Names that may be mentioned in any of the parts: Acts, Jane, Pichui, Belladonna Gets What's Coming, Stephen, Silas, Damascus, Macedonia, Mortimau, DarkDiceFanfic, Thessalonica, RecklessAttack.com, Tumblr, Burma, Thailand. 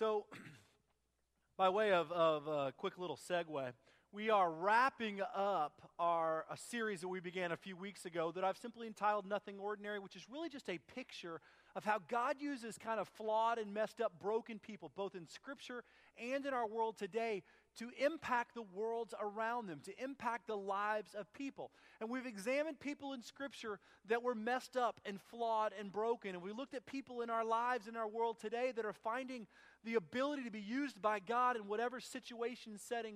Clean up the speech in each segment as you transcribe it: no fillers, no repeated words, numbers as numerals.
So, by way of a quick little segue, we are wrapping up a series that we began a few weeks ago that I've simply entitled Nothing Ordinary, which is really just a picture of how God uses kind of flawed and messed up, broken people, both in Scripture and in our world today, to impact the worlds around them, to impact the lives of people. And we've examined people in Scripture that were messed up and flawed and broken. And we looked at people in our lives, in our world today, that are finding the ability to be used by God in whatever situation, setting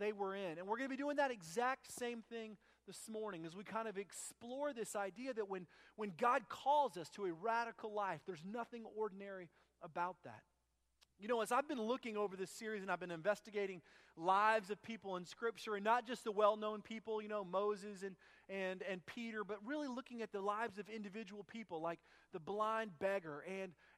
they were in. And we're going to be doing that exact same thing this morning as we kind of explore this idea that when God calls us to a radical life, there's nothing ordinary about that. You know, as I've been looking over this series and I've been investigating lives of people in Scripture, and not just the well-known people, you know, Moses and Peter, but really looking at the lives of individual people like the blind beggar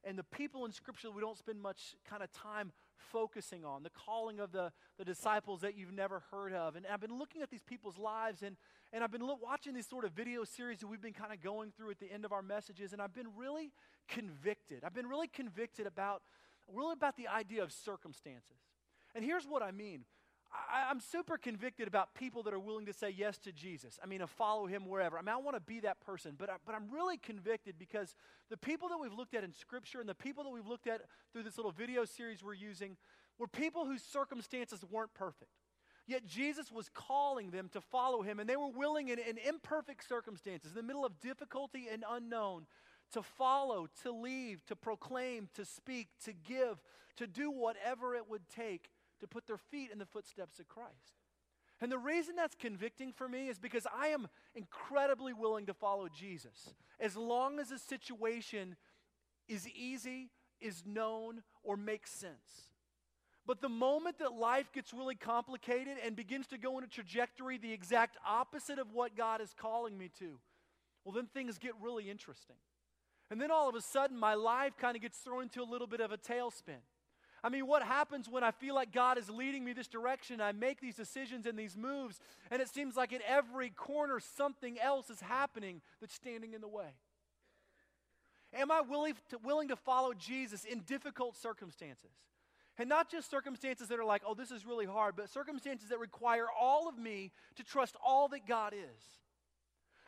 and the people in Scripture we don't spend much kind of time focusing on, the calling of the disciples that you've never heard of. And I've been looking at these people's lives, and I've been watching these sort of video series that we've been kind of going through at the end of our messages, and I've been really convicted. I've been really convicted about the idea of circumstances. And here's what I mean. I'm super convicted about people that are willing to say yes to Jesus. I mean, to follow him wherever. I mean, I want to be that person. But I'm really convicted because the people that we've looked at in Scripture and the people that we've looked at through this little video series we're using were people whose circumstances weren't perfect. Yet Jesus was calling them to follow him, and they were willing in imperfect circumstances, in the middle of difficulty and unknown, to follow, to leave, to proclaim, to speak, to give, to do whatever it would take to put their feet in the footsteps of Christ. And the reason that's convicting for me is because I am incredibly willing to follow Jesus as long as the situation is easy, is known, or makes sense. But the moment that life gets really complicated and begins to go in a trajectory the exact opposite of what God is calling me to, well, then things get really interesting. And then all of a sudden, my life kind of gets thrown into a little bit of a tailspin. I mean, what happens when I feel like God is leading me this direction, I make these decisions and these moves, and it seems like at every corner something else is happening that's standing in the way? Am I willing to follow Jesus in difficult circumstances? And not just circumstances that are like, oh, this is really hard, but circumstances that require all of me to trust all that God is.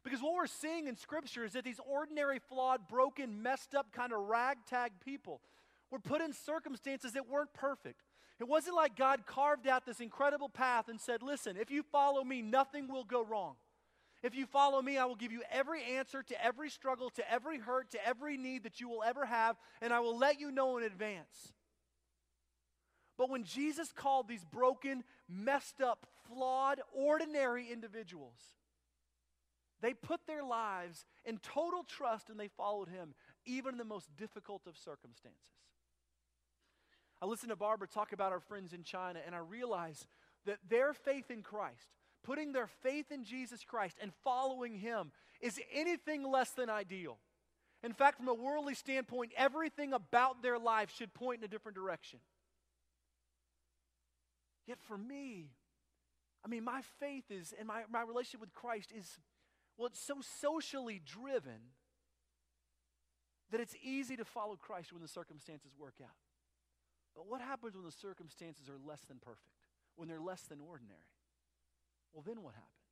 Because what we're seeing in Scripture is that these ordinary, flawed, broken, messed up kind of ragtag people were put in circumstances that weren't perfect. It wasn't like God carved out this incredible path and said, listen, if you follow me, nothing will go wrong. If you follow me, I will give you every answer to every struggle, to every hurt, to every need that you will ever have, and I will let you know in advance. But when Jesus called these broken, messed up, flawed, ordinary individuals, they put their lives in total trust and they followed him, even in the most difficult of circumstances. I listened to Barbara talk about our friends in China, and I realized that their faith in Christ, putting their faith in Jesus Christ and following him, is anything less than ideal. In fact, from a worldly standpoint, everything about their life should point in a different direction. Yet for me, I mean, my faith is, and my relationship with Christ is, well, it's so socially driven that it's easy to follow Christ when the circumstances work out. But what happens when the circumstances are less than perfect, when they're less than ordinary? Well, then what happens?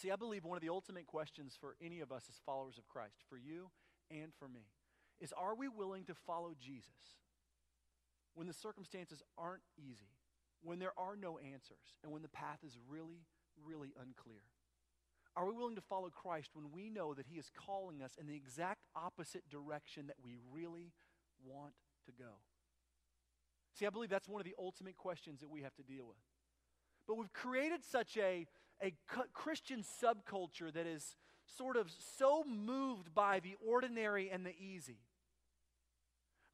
See, I believe one of the ultimate questions for any of us as followers of Christ, for you and for me, is are we willing to follow Jesus when the circumstances aren't easy, when there are no answers, and when the path is really, really unclear? Are we willing to follow Christ when we know that he is calling us in the exact opposite direction that we really want to go? See, I believe that's one of the ultimate questions that we have to deal with. But we've created such a Christian subculture that is sort of so moved by the ordinary and the easy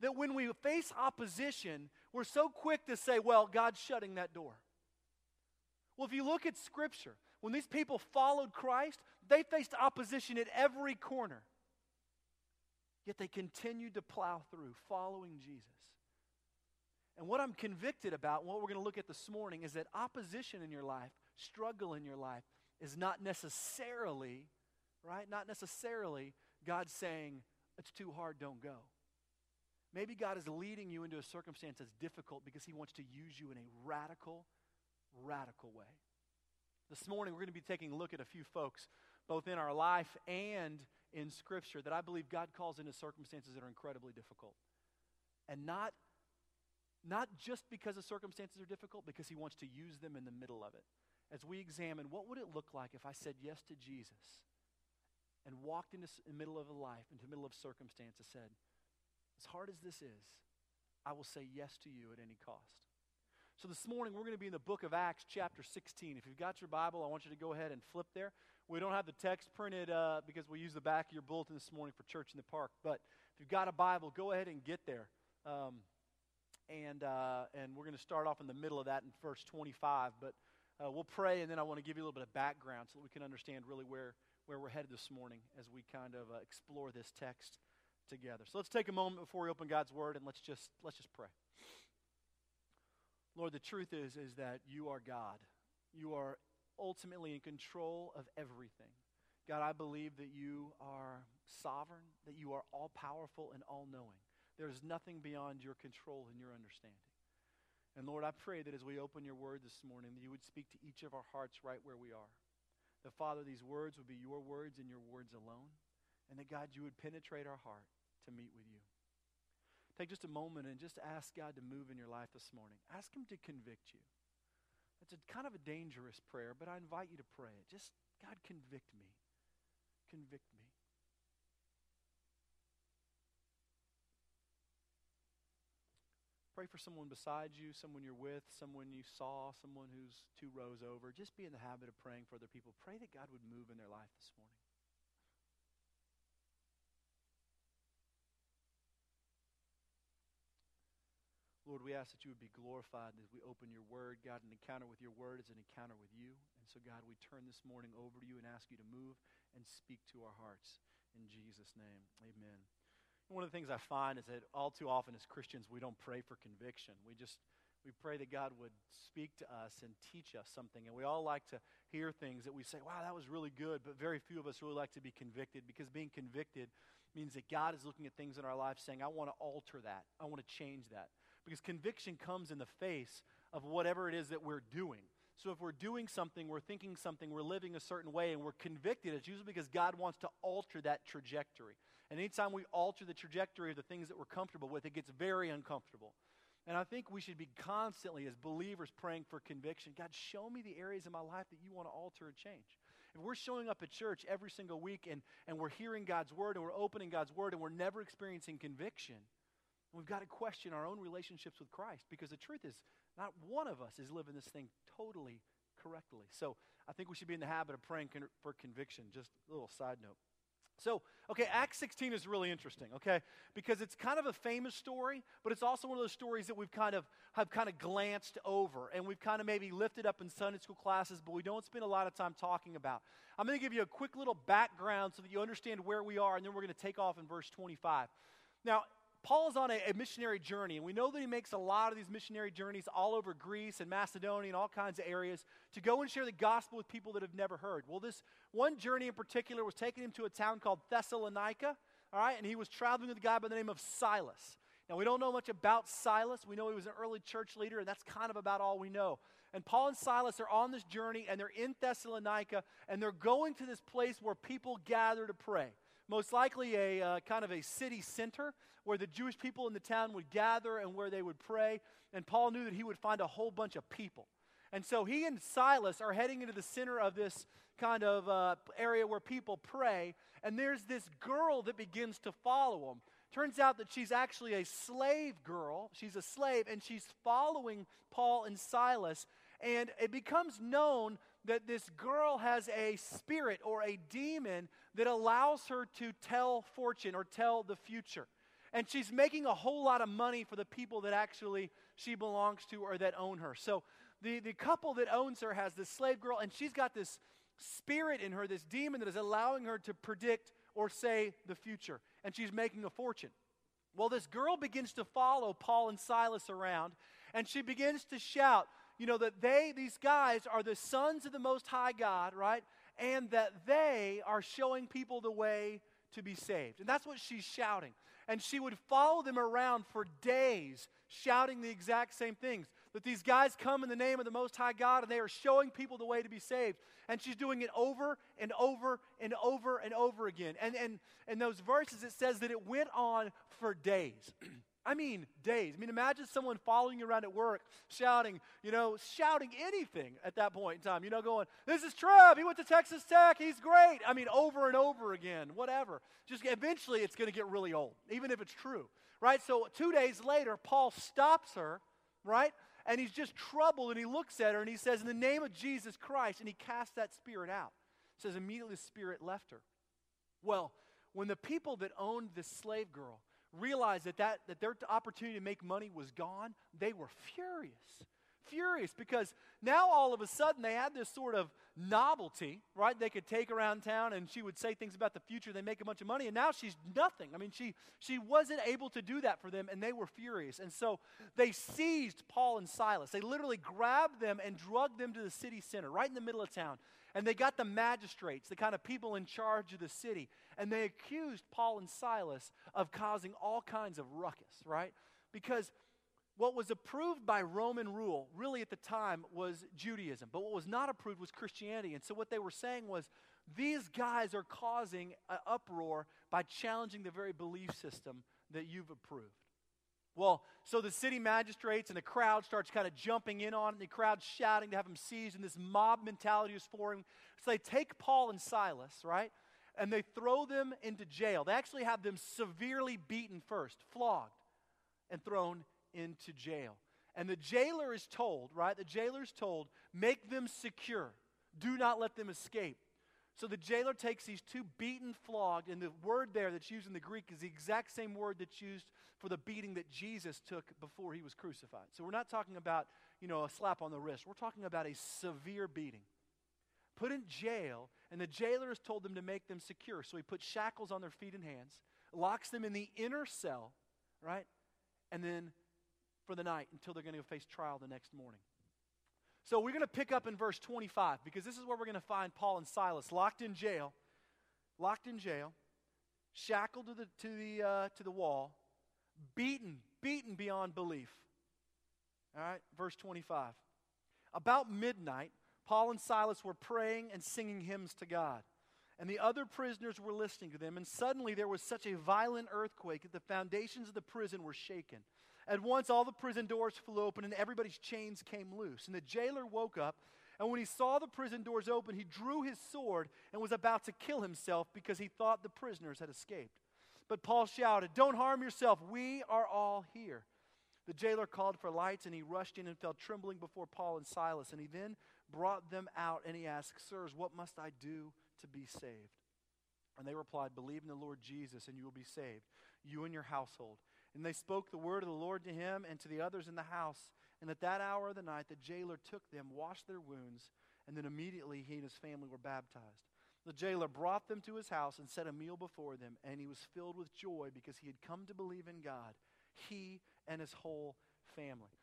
that when we face opposition, we're so quick to say, well, God's shutting that door. Well, if you look at Scripture, when these people followed Christ, they faced opposition at every corner. Yet they continued to plow through, following Jesus. And what I'm convicted about, and what we're going to look at this morning, is that opposition in your life, struggle in your life, is not necessarily God saying, it's too hard, don't go. Maybe God is leading you into a circumstance that's difficult because he wants to use you in a radical, radical way. This morning, we're going to be taking a look at a few folks, both in our life and in Scripture, that I believe God calls into circumstances that are incredibly difficult. And not just because the circumstances are difficult, because he wants to use them in the middle of it. As we examine, what would it look like if I said yes to Jesus and walked into the middle of a life, into the middle of circumstance, and said, as hard as this is, I will say yes to you at any cost. So this morning, we're going to be in the book of Acts chapter 16. If you've got your Bible, I want you to go ahead and flip there. We don't have the text printed because we use the back of your bulletin this morning for Church in the Park. But if you've got a Bible, go ahead and get there. And we're going to start off in the middle of that in verse 25. But we'll pray, and then I want to give you a little bit of background so that we can understand really where we're headed this morning as we kind of explore this text together. So let's take a moment before we open God's Word, and let's just pray. Lord, the truth is that you are God. You are ultimately in control of everything. God, I believe that you are sovereign, that you are all-powerful and all-knowing. There is nothing beyond your control and your understanding. And Lord, I pray that as we open your Word this morning, that you would speak to each of our hearts right where we are. That, Father, these words would be your words and your words alone, and that, God, you would penetrate our heart to meet with you. Take just a moment and just ask God to move in your life this morning. Ask him to convict you. That's kind of a dangerous prayer, but I invite you to pray it. Just, God, convict me. Convict me. Pray for someone beside you, someone you're with, someone you saw, someone who's 2 rows over. Just be in the habit of praying for other people. Pray that God would move in their life this morning. Lord, we ask that you would be glorified as we open your Word. God, an encounter with your Word is an encounter with you. And so, God, we turn this morning over to you and ask you to move and speak to our hearts. In Jesus' name, amen. One of the things I find is that all too often as Christians, we don't pray for conviction. We pray that God would speak to us and teach us something. And we all like to hear things that we say, wow, that was really good. But very few of us really like to be convicted, because being convicted means that God is looking at things in our life saying, I want to alter that. I want to change that. Because conviction comes in the face of whatever it is that we're doing. So if we're doing something, we're thinking something, we're living a certain way, and we're convicted, it's usually because God wants to alter that trajectory. And anytime we alter the trajectory of the things that we're comfortable with, it gets very uncomfortable. And I think we should be constantly, as believers, praying for conviction. God, show me the areas in my life that you want to alter or change. If we're showing up at church every single week and we're hearing God's Word and we're opening God's Word and we're never experiencing conviction, we've got to question our own relationships with Christ, because the truth is not one of us is living this thing totally correctly. So I think we should be in the habit of praying for conviction. Just a little side note. So, Acts 16 is really interesting, because it's kind of a famous story, but it's also one of those stories that we've kind of glanced over, and we've kind of maybe lifted up in Sunday school classes, but we don't spend a lot of time talking about. I'm going to give you a quick little background so that you understand where we are, and then we're going to take off in verse 25. Now, Paul is on a missionary journey, and we know that he makes a lot of these missionary journeys all over Greece and Macedonia and all kinds of areas to go and share the gospel with people that have never heard. Well, this one journey in particular was taking him to a town called Thessalonica, and he was traveling with a guy by the name of Silas. Now, we don't know much about Silas. We know he was an early church leader, and that's kind of about all we know. And Paul and Silas are on this journey, and they're in Thessalonica, and they're going to this place where people gather to pray. Most likely a kind of a city center where the Jewish people in the town would gather and where they would pray. And Paul knew that he would find a whole bunch of people. And so he and Silas are heading into the center of this kind of area where people pray. And there's this girl that begins to follow him. Turns out that she's actually a slave girl. She's a slave, and she's following Paul and Silas. And it becomes known that this girl has a spirit or a demon that allows her to tell fortune or tell the future. And she's making a whole lot of money for the people that actually she belongs to or that own her. So the couple that owns her has this slave girl, and she's got this spirit in her, this demon that is allowing her to predict or say the future. And she's making a fortune. Well, this girl begins to follow Paul and Silas around, and she begins to shout, that these guys are the sons of the Most High God, right? And that they are showing people the way to be saved. And that's what she's shouting. and she would follow them around for days shouting the exact same things. That these guys come in the name of the Most High God and they are showing people the way to be saved. And she's doing it over and over and over and over again. And in those verses it says that it went on for days. I mean, days. I mean, imagine someone following you around at work, shouting anything at that point in time. Going, this is Trev. He went to Texas Tech. He's great. I mean, over and over again, whatever. Just eventually it's going to get really old, even if it's true, right? So 2 days later, Paul stops her, right? And he's just troubled, and he looks at her, and he says, in the name of Jesus Christ, and he casts that spirit out. It says immediately the spirit left her. Well, when the people that owned this slave girl realized that their opportunity to make money was gone, they were furious, because now all of a sudden they had this sort of novelty, right? They could take around town and she would say things about the future, they make a bunch of money, and now she's nothing. I mean, she wasn't able to do that for them, and they were furious. And so they seized Paul and Silas. They literally grabbed them and drugged them to the city center, right in the middle of town. And they got the magistrates, the kind of people in charge of the city, and they accused Paul and Silas of causing all kinds of ruckus, right? Because what was approved by Roman rule, really at the time, was Judaism. But what was not approved was Christianity. And so what they were saying was, these guys are causing an uproar by challenging the very belief system that you've approved. Well, so the city magistrates and the crowd starts kind of jumping in on it, and the crowd's shouting to have them seized, and this mob mentality is forming. So they take Paul and Silas, right, and they throw them into jail. They actually have them severely beaten first, flogged, and thrown into jail. And the jailer is told, right, make them secure. Do not let them escape. So the jailer takes these two beaten, flogged, and the word there that's used in the Greek is the exact same word that's used for the beating that Jesus took before he was crucified. So we're not talking about, a slap on the wrist. We're talking about a severe beating. Put in jail, and the jailer has told them to make them secure. So he puts shackles on their feet and hands, locks them in the inner cell, right? And then for the night until they're going to face trial the next morning. So we're going to pick up in verse 25, because this is where we're going to find Paul and Silas locked in jail, shackled to the wall, beaten beyond belief. All right, verse 25. About midnight, Paul and Silas were praying and singing hymns to God, and the other prisoners were listening to them, and suddenly there was such a violent earthquake that the foundations of the prison were shaken. At once all the prison doors flew open and everybody's chains came loose. And the jailer woke up, and when he saw the prison doors open, he drew his sword and was about to kill himself because he thought the prisoners had escaped. But Paul shouted, "Don't harm yourself, we are all here." The jailer called for lights, and he rushed in and fell trembling before Paul and Silas. And he then brought them out, and he asked, "Sirs, what must I do to be saved?" And they replied, "Believe in the Lord Jesus and you will be saved, you and your household." And they spoke the word of the Lord to him and to the others in the house. And at that hour of the night, the jailer took them, washed their wounds, and then immediately he and his family were baptized. The jailer brought them to his house and set a meal before them, and he was filled with joy because he had come to believe in God, he and his whole family.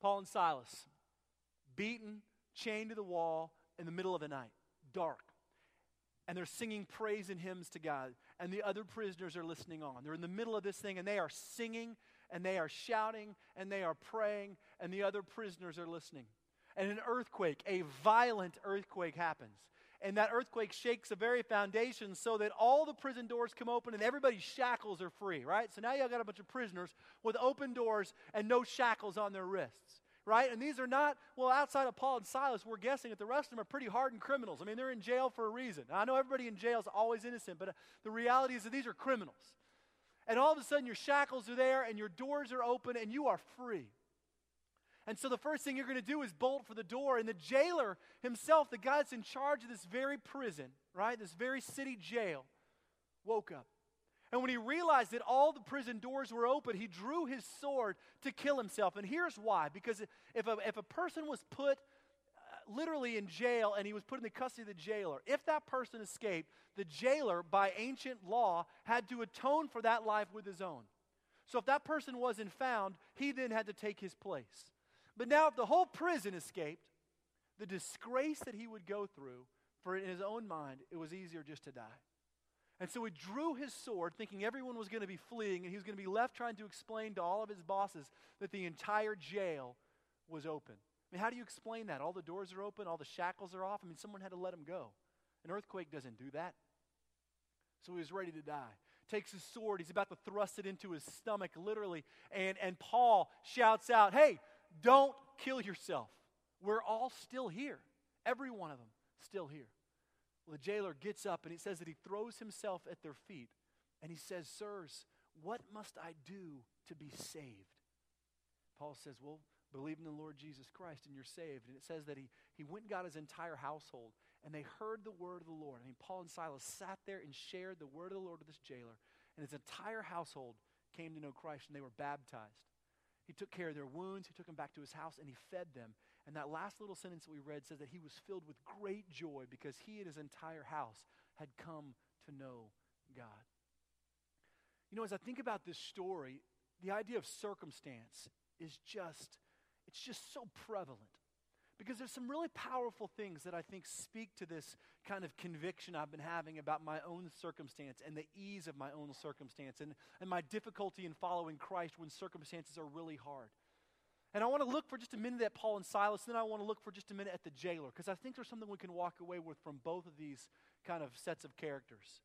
Paul and Silas, beaten, chained to the wall in the middle of the night, dark. And they're singing praise and hymns to God. And the other prisoners are listening on. They're in the middle of this thing, and they are singing, and they are shouting, and they are praying, and the other prisoners are listening. And an earthquake, a violent earthquake, happens. And that earthquake shakes the very foundation so that all the prison doors come open and everybody's shackles are free, right? So now you got a bunch of prisoners with open doors and no shackles on their wrists. Right? And these are not, outside of Paul and Silas, we're guessing that the rest of them are pretty hardened criminals. I mean, they're in jail for a reason. I know everybody in jail is always innocent, but the reality is that these are criminals. And all of a sudden, your shackles are there, and your doors are open, and you are free. And so the first thing you're going to do is bolt for the door, and the jailer himself, the guy that's in charge of this very prison, right, this very city jail, woke up. And when he realized that all the prison doors were open, he drew his sword to kill himself. And here's why. Because if a person was put literally in jail and he was put in the custody of the jailer, if that person escaped, the jailer, by ancient law, had to atone for that life with his own. So if that person wasn't found, he then had to take his place. But now if the whole prison escaped, the disgrace that he would go through, for in his own mind, it was easier just to die. And so he drew his sword, thinking everyone was going to be fleeing, and he was going to be left trying to explain to all of his bosses that the entire jail was open. I mean, how do you explain that? All the doors are open, all the shackles are off. I mean, someone had to let him go. An earthquake doesn't do that. So he was ready to die. Takes his sword, he's about to thrust it into his stomach, literally, and Paul shouts out, "Hey, don't kill yourself. We're all still here. Every one of them still here." Well, the jailer gets up, and it says that he throws himself at their feet, and he says, "Sirs, what must I do to be saved?" Paul says, "Well, believe in the Lord Jesus Christ, and you're saved." And it says that he went and got his entire household, and they heard the word of the Lord. I mean, Paul and Silas sat there and shared the word of the Lord with this jailer, and his entire household came to know Christ, and they were baptized. He took care of their wounds, he took them back to his house, and he fed them. And that last little sentence that we read says that he was filled with great joy because he and his entire house had come to know God. You know, as I think about this story, the idea of circumstance is just, it's just so prevalent. Because there's some really powerful things that I think speak to this kind of conviction I've been having about my own circumstance and the ease of my own circumstance and my difficulty in following Christ when circumstances are really hard. And I want to look for just a minute at Paul and Silas, and then I want to look for just a minute at the jailer, because I think there's something we can walk away with from both of these kind of sets of characters.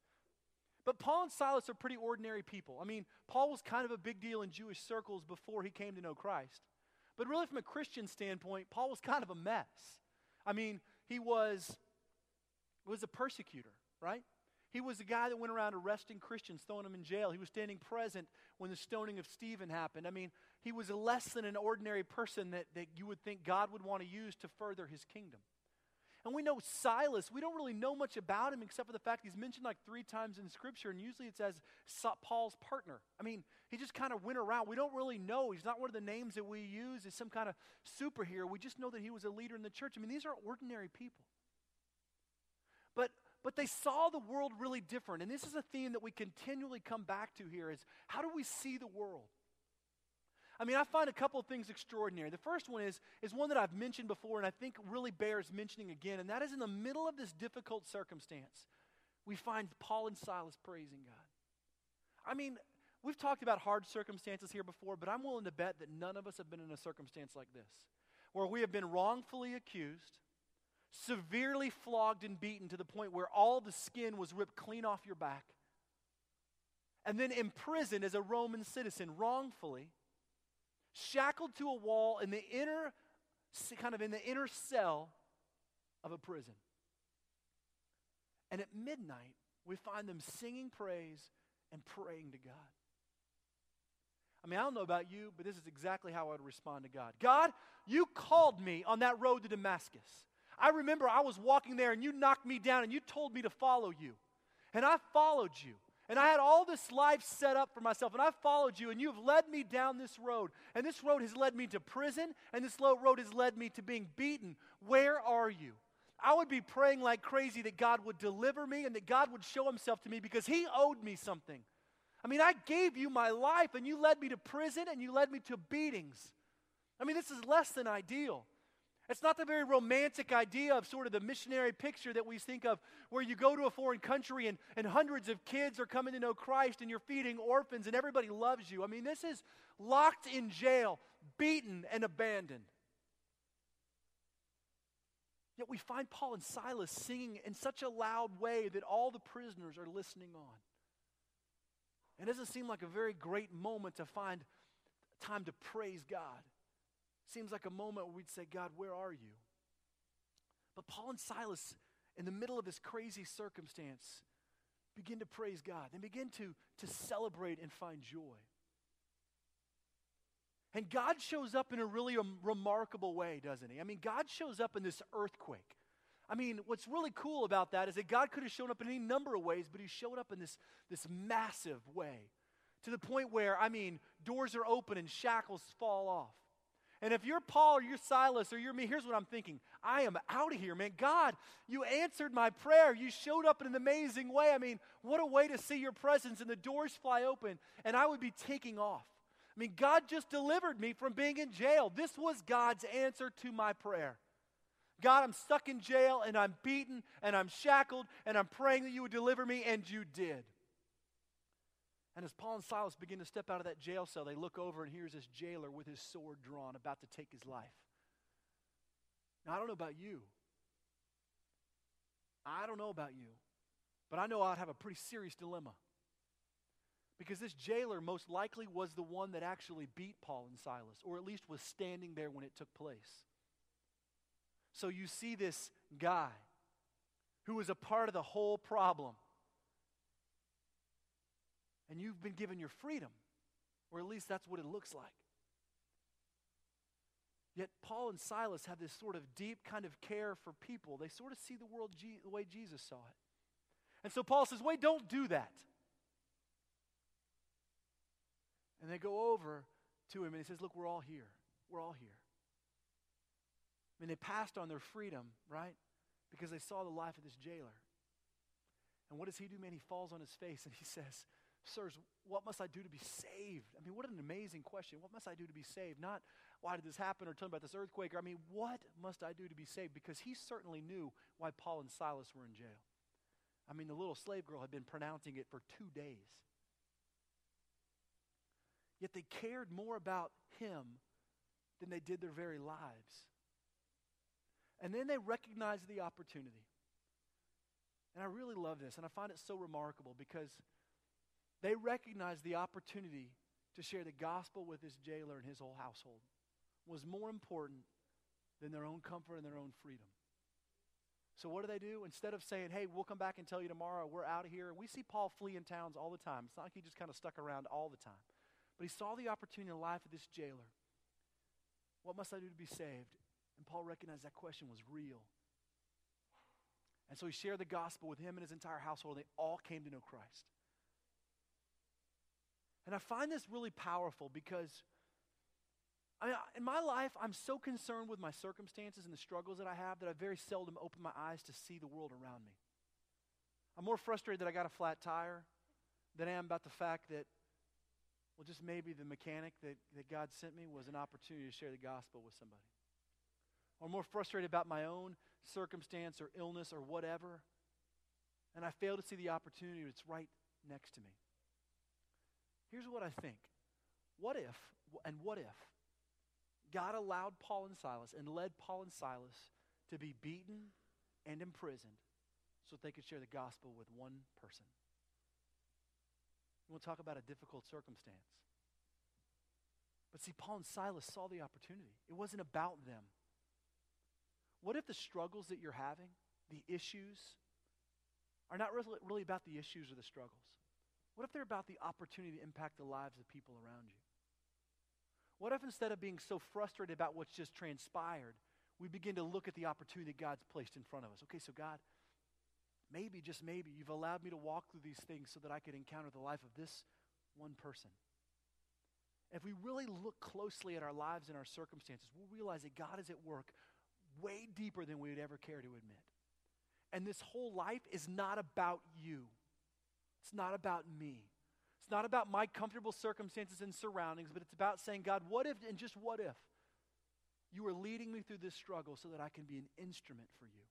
But Paul and Silas are pretty ordinary people. I mean, Paul was kind of a big deal in Jewish circles before he came to know Christ. But really, from a Christian standpoint, Paul was kind of a mess. I mean, he was a persecutor, right? He was the guy that went around arresting Christians, throwing them in jail. He was standing present when the stoning of Stephen happened. I mean, he was less than an ordinary person that you would think God would want to use to further his kingdom. And we know Silas, we don't really know much about him except for the fact he's mentioned like 3 times in Scripture, and usually it says Paul's partner. I mean, he just kind of went around. We don't really know. He's not one of the names that we use as some kind of superhero. We just know that he was a leader in the church. I mean, these are ordinary people. But they saw the world really different. And this is a theme that we continually come back to here is how do we see the world? I mean, I find a couple of things extraordinary. The first one is one that I've mentioned before and I think really bears mentioning again, and that is in the middle of this difficult circumstance, we find Paul and Silas praising God. I mean, we've talked about hard circumstances here before, but I'm willing to bet that none of us have been in a circumstance like this, where we have been wrongfully accused, severely flogged and beaten to the point where all the skin was ripped clean off your back, and then imprisoned as a Roman citizen wrongfully, shackled to a wall in the inner cell of a prison. And at midnight, we find them singing praise and praying to God. I mean, I don't know about you, but this is exactly how I would respond to God. God, you called me on that road to Damascus. I remember I was walking there and you knocked me down and you told me to follow you. And I followed you. And I had all this life set up for myself, and I followed you, and you have led me down this road. And this road has led me to prison, and this road has led me to being beaten. Where are you? I would be praying like crazy that God would deliver me and that God would show himself to me because he owed me something. I mean, I gave you my life, and you led me to prison, and you led me to beatings. I mean, this is less than ideal. It's not the very romantic idea of sort of the missionary picture that we think of where you go to a foreign country and hundreds of kids are coming to know Christ and you're feeding orphans and everybody loves you. I mean, this is locked in jail, beaten and abandoned. Yet we find Paul and Silas singing in such a loud way that all the prisoners are listening on. It doesn't seem like a very great moment to find time to praise God. Seems like a moment where we'd say, God, where are you? But Paul and Silas, in the middle of this crazy circumstance, begin to praise God. They begin to celebrate and find joy. And God shows up in a really remarkable way, doesn't he? I mean, God shows up in this earthquake. I mean, what's really cool about that is that God could have shown up in any number of ways, but he showed up in this massive way to the point where, I mean, doors are open and shackles fall off. And if you're Paul or you're Silas or you're me, here's what I'm thinking. I am out of here, man. God, you answered my prayer. You showed up in an amazing way. I mean, what a way to see your presence. And the doors fly open, and I would be taking off. I mean, God just delivered me from being in jail. This was God's answer to my prayer. God, I'm stuck in jail, and I'm beaten, and I'm shackled, and I'm praying that you would deliver me, and you did. And as Paul and Silas begin to step out of that jail cell, they look over, and here's this jailer with his sword drawn, about to take his life. Now, I don't know about you. I don't know about you, but I know I'd have a pretty serious dilemma. Because this jailer most likely was the one that actually beat Paul and Silas, or at least was standing there when it took place. So you see this guy who was a part of the whole problem. And you've been given your freedom, or at least that's what it looks like. Yet Paul and Silas have this sort of deep kind of care for people. They sort of see the world the way Jesus saw it. And so Paul says, wait, don't do that. And they go over to him and he says, look, we're all here. We're all here. I mean, they passed on their freedom, right? Because they saw the life of this jailer. And what does he do, man? He falls on his face and he says, sirs, what must I do to be saved? I mean, what an amazing question. What must I do to be saved? Not, why did this happen, or tell me about this earthquake. Or, I mean, what must I do to be saved? Because he certainly knew why Paul and Silas were in jail. I mean, the little slave girl had been pronouncing it for 2 days. Yet they cared more about him than they did their very lives. And then they recognized the opportunity. And I really love this, and I find it so remarkable because they recognized the opportunity to share the gospel with this jailer and his whole household was more important than their own comfort and their own freedom. So what do? Instead of saying, hey, we'll come back and tell you tomorrow, we're out of here. We see Paul flee in towns all the time. It's not like he just kind of stuck around all the time. But he saw the opportunity in the life of this jailer. What must I do to be saved? And Paul recognized that question was real. And so he shared the gospel with him and his entire household, and they all came to know Christ. And I find this really powerful because in my life, I'm so concerned with my circumstances and the struggles that I have that I very seldom open my eyes to see the world around me. I'm more frustrated that I got a flat tire than I am about the fact that, well, just maybe the mechanic that God sent me was an opportunity to share the gospel with somebody. Or more frustrated about my own circumstance or illness or whatever, and I fail to see the opportunity that's right next to me. Here's what I think. What if God allowed Paul and Silas and led Paul and Silas to be beaten and imprisoned so that they could share the gospel with one person? We'll talk about a difficult circumstance. But see, Paul and Silas saw the opportunity. It wasn't about them. What if the struggles that you're having, the issues, are not really about the issues or the struggles? What if they're about the opportunity to impact the lives of people around you? What if instead of being so frustrated about what's just transpired, we begin to look at the opportunity God's placed in front of us? Okay, so God, maybe, just maybe, you've allowed me to walk through these things so that I could encounter the life of this one person. If we really look closely at our lives and our circumstances, we'll realize that God is at work way deeper than we would ever care to admit. And this whole life is not about you. It's not about me. It's not about my comfortable circumstances and surroundings, but it's about saying, God, what if, and just what if, you are leading me through this struggle so that I can be an instrument for you?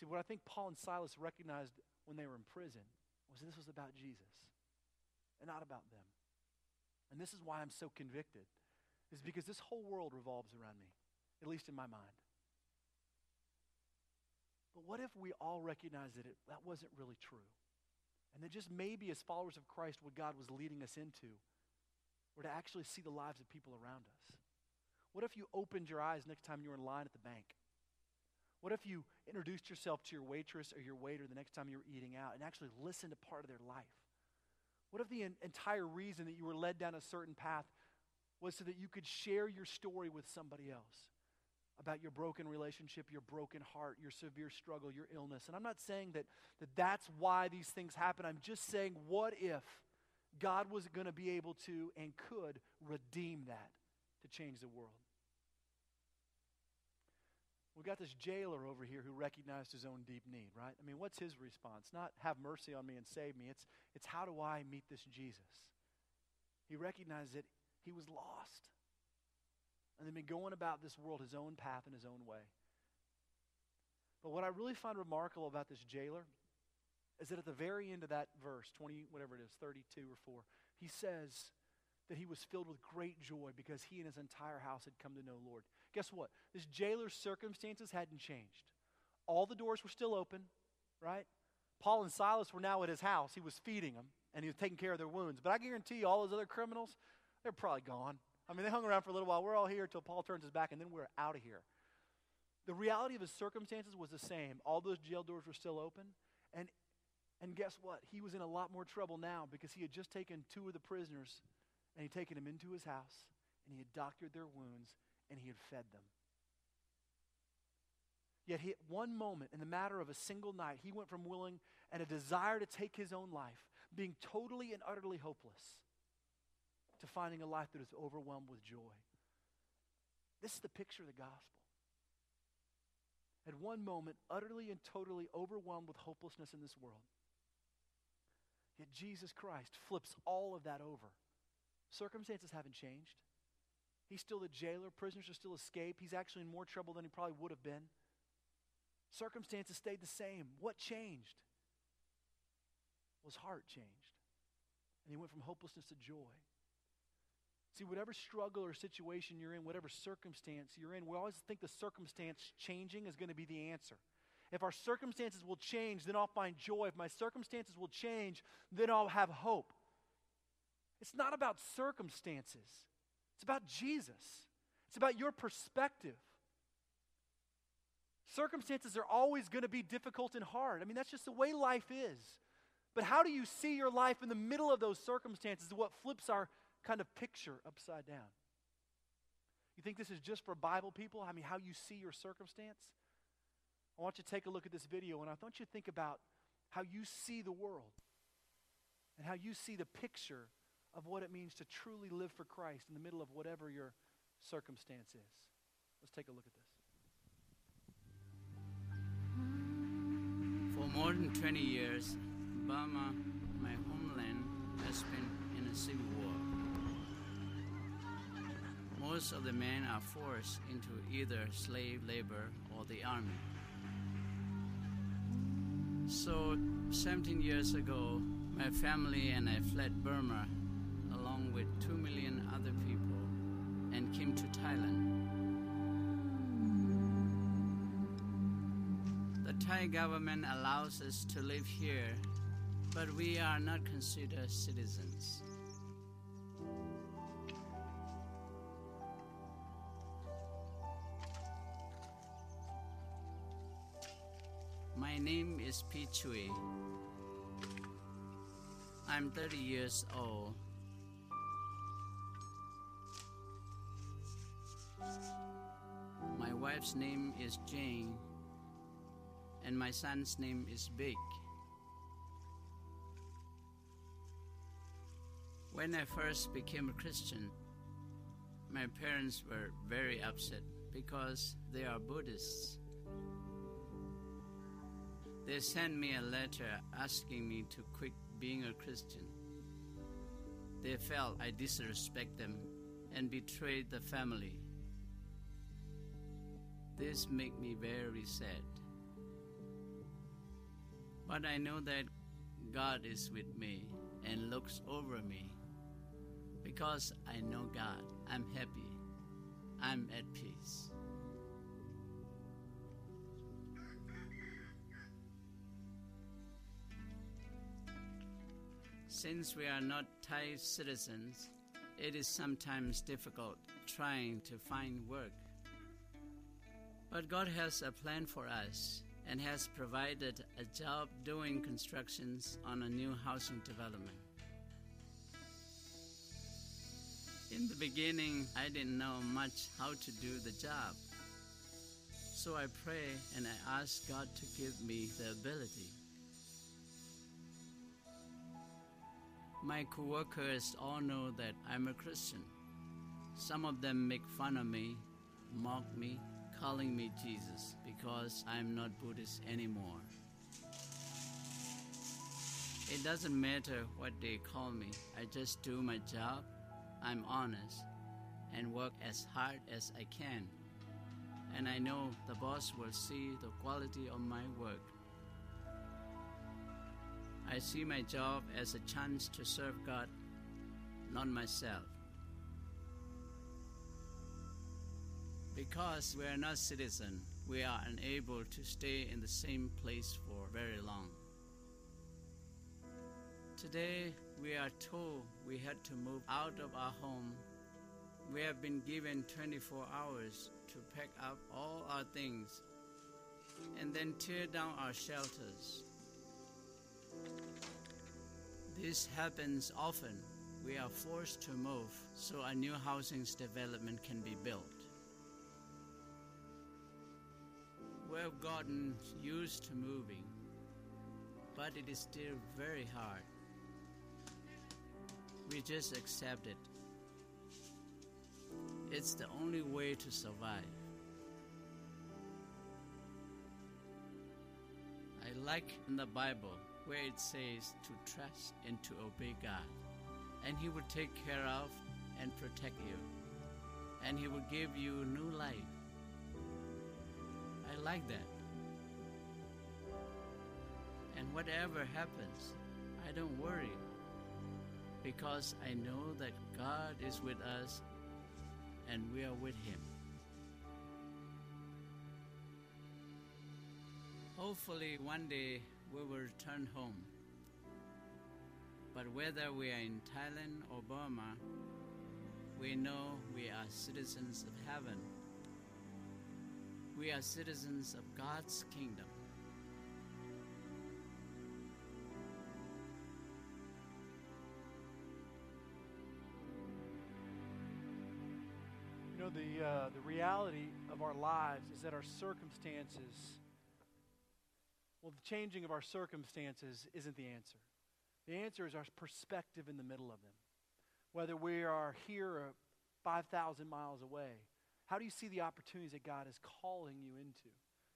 See, what I think Paul and Silas recognized when they were in prison was that this was about Jesus and not about them. And this is why I'm so convicted, is because this whole world revolves around me, at least in my mind. But what if we all recognized that that wasn't really true? And that just maybe as followers of Christ, what God was leading us into were to actually see the lives of people around us. What if you opened your eyes next time you were in line at the bank? What if you introduced yourself to your waitress or your waiter the next time you were eating out and actually listened to part of their life? What if the entire reason that you were led down a certain path was so that you could share your story with somebody else about your broken relationship, your broken heart, your severe struggle, your illness? And I'm not saying that that's why these things happen. I'm just saying, what if God was going to be able to and could redeem that to change the world? We got this jailer over here who recognized his own deep need, right? I mean, what's his response? Not have mercy on me and save me. It's how do I meet this Jesus? He recognized that he was lost. and they've been going about this world his own path and his own way. But what I really find remarkable about this jailer is that at the very end of that verse, 20, whatever it is, 32 or 4, he says that he was filled with great joy because he and his entire house had come to know the Lord. Guess what? This jailer's circumstances hadn't changed. All the doors were still open, right? Paul and Silas were now at his house. He was feeding them, and he was taking care of their wounds. But I guarantee you, all those other criminals, they're probably gone. I mean, they hung around for a little while. We're all here until Paul turns his back, and then we're out of here. The reality of his circumstances was the same. All those jail doors were still open. And guess what? He was in a lot more trouble now because he had just taken two of the prisoners, and he'd taken them into his house, and he had doctored their wounds, and he had fed them. Yet he, at one moment, in the matter of a single night, he went from willing and a desire to take his own life, being totally and utterly hopeless, to finding a life that is overwhelmed with joy. This is the picture of the gospel. At one moment, utterly and totally overwhelmed with hopelessness in this world. Yet Jesus Christ flips all of that over. Circumstances haven't changed. He's still the jailer. Prisoners are still escaped. He's actually in more trouble than he probably would have been. Circumstances stayed the same. What changed? Well, his heart changed. And he went from hopelessness to joy. See, whatever struggle or situation you're in, whatever circumstance you're in, we always think the circumstance changing is going to be the answer. If our circumstances will change, then I'll find joy. If my circumstances will change, then I'll have hope. It's not about circumstances. It's about Jesus. It's about your perspective. Circumstances are always going to be difficult and hard. I mean, that's just the way life is. But how do you see your life in the middle of those circumstances is what flips our kind of picture upside down. You think this is just for Bible people? I mean, how you see your circumstance? I want you to take a look at this video, and I want you to think about how you see the world and how you see the picture of what it means to truly live for Christ in the middle of whatever your circumstance is. Let's take a look at this. For more than 20 years, Burma, my homeland, has been in a civil war. Most of the men are forced into either slave labor or the army. So, 17 years ago, my family and I fled Burma along with 2 million other people and came to Thailand. Thai government allows us to live here, but we are not considered citizens. My name is Pichui. I'm 30 years old. My wife's name is Jane. And my son's name is Big. When I first became a Christian, my parents were very upset because they are Buddhists. They sent me a letter asking me to quit being a Christian. They felt I disrespect them and betrayed the family. This made me very sad. But I know that God is with me and looks over me. Because I know God, I'm happy. I'm at peace. Since we are not Thai citizens, it is sometimes difficult trying to find work. But God has a plan for us, and has provided a job doing constructions on a new housing development. In the beginning, I didn't know much how to do the job. So I pray and I ask God to give me the ability. My co-workers all know that I'm a Christian. Some of them make fun of me, mock me, calling me Jesus because I'm not Buddhist anymore. It doesn't matter what they call me. I just do my job. I'm honest. and work as hard as I can. And I know the boss will see the quality of my work. I see my job as a chance to serve God, not myself. Because we are not citizens, we are unable to stay in the same place for very long. Today, we are told we had to move out of our home. We have been given 24 hours to pack up all our things and then tear down our shelters. This happens often. We are forced to move so a new housing development can be built. We have gotten used to moving, but it is still very hard. We just accept it. It's the only way to survive. I like in the Bible where it says to trust and to obey God, and He will take care of and protect you, and He will give you new life. I like that. And whatever happens, I don't worry, because I know that God is with us and we are with Him. Hopefully one day we will return home. But whether we are in Thailand or Burma, we know we are citizens of heaven. We are citizens of God's kingdom. You know, the reality of our lives is that our circumstances, well, the changing of our circumstances isn't the answer. The answer is our perspective in the middle of them. Whether we are here or 5,000 miles away, how do you see the opportunities that God is calling you into?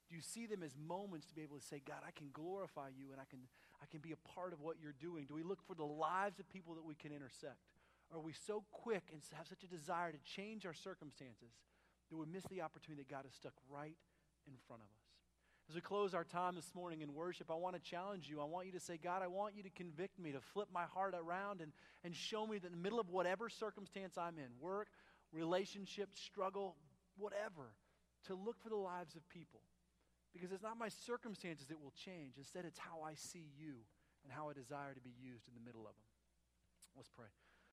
Do you see them as moments to be able to say, God, I can glorify you and I can be a part of what you're doing? Do we look for the lives of people that we can intersect? Are we so quick and have such a desire to change our circumstances that we miss the opportunity that God has stuck right in front of us? As we close our time this morning in worship, I want to challenge you. I want you to say, God, I want you to convict me, to flip my heart around and show me that in the middle of whatever circumstance I'm in, work, relationship, struggle, whatever, to look for the lives of people. Because it's not my circumstances that will change. Instead, it's how I see you and how I desire to be used in the middle of them. Let's pray.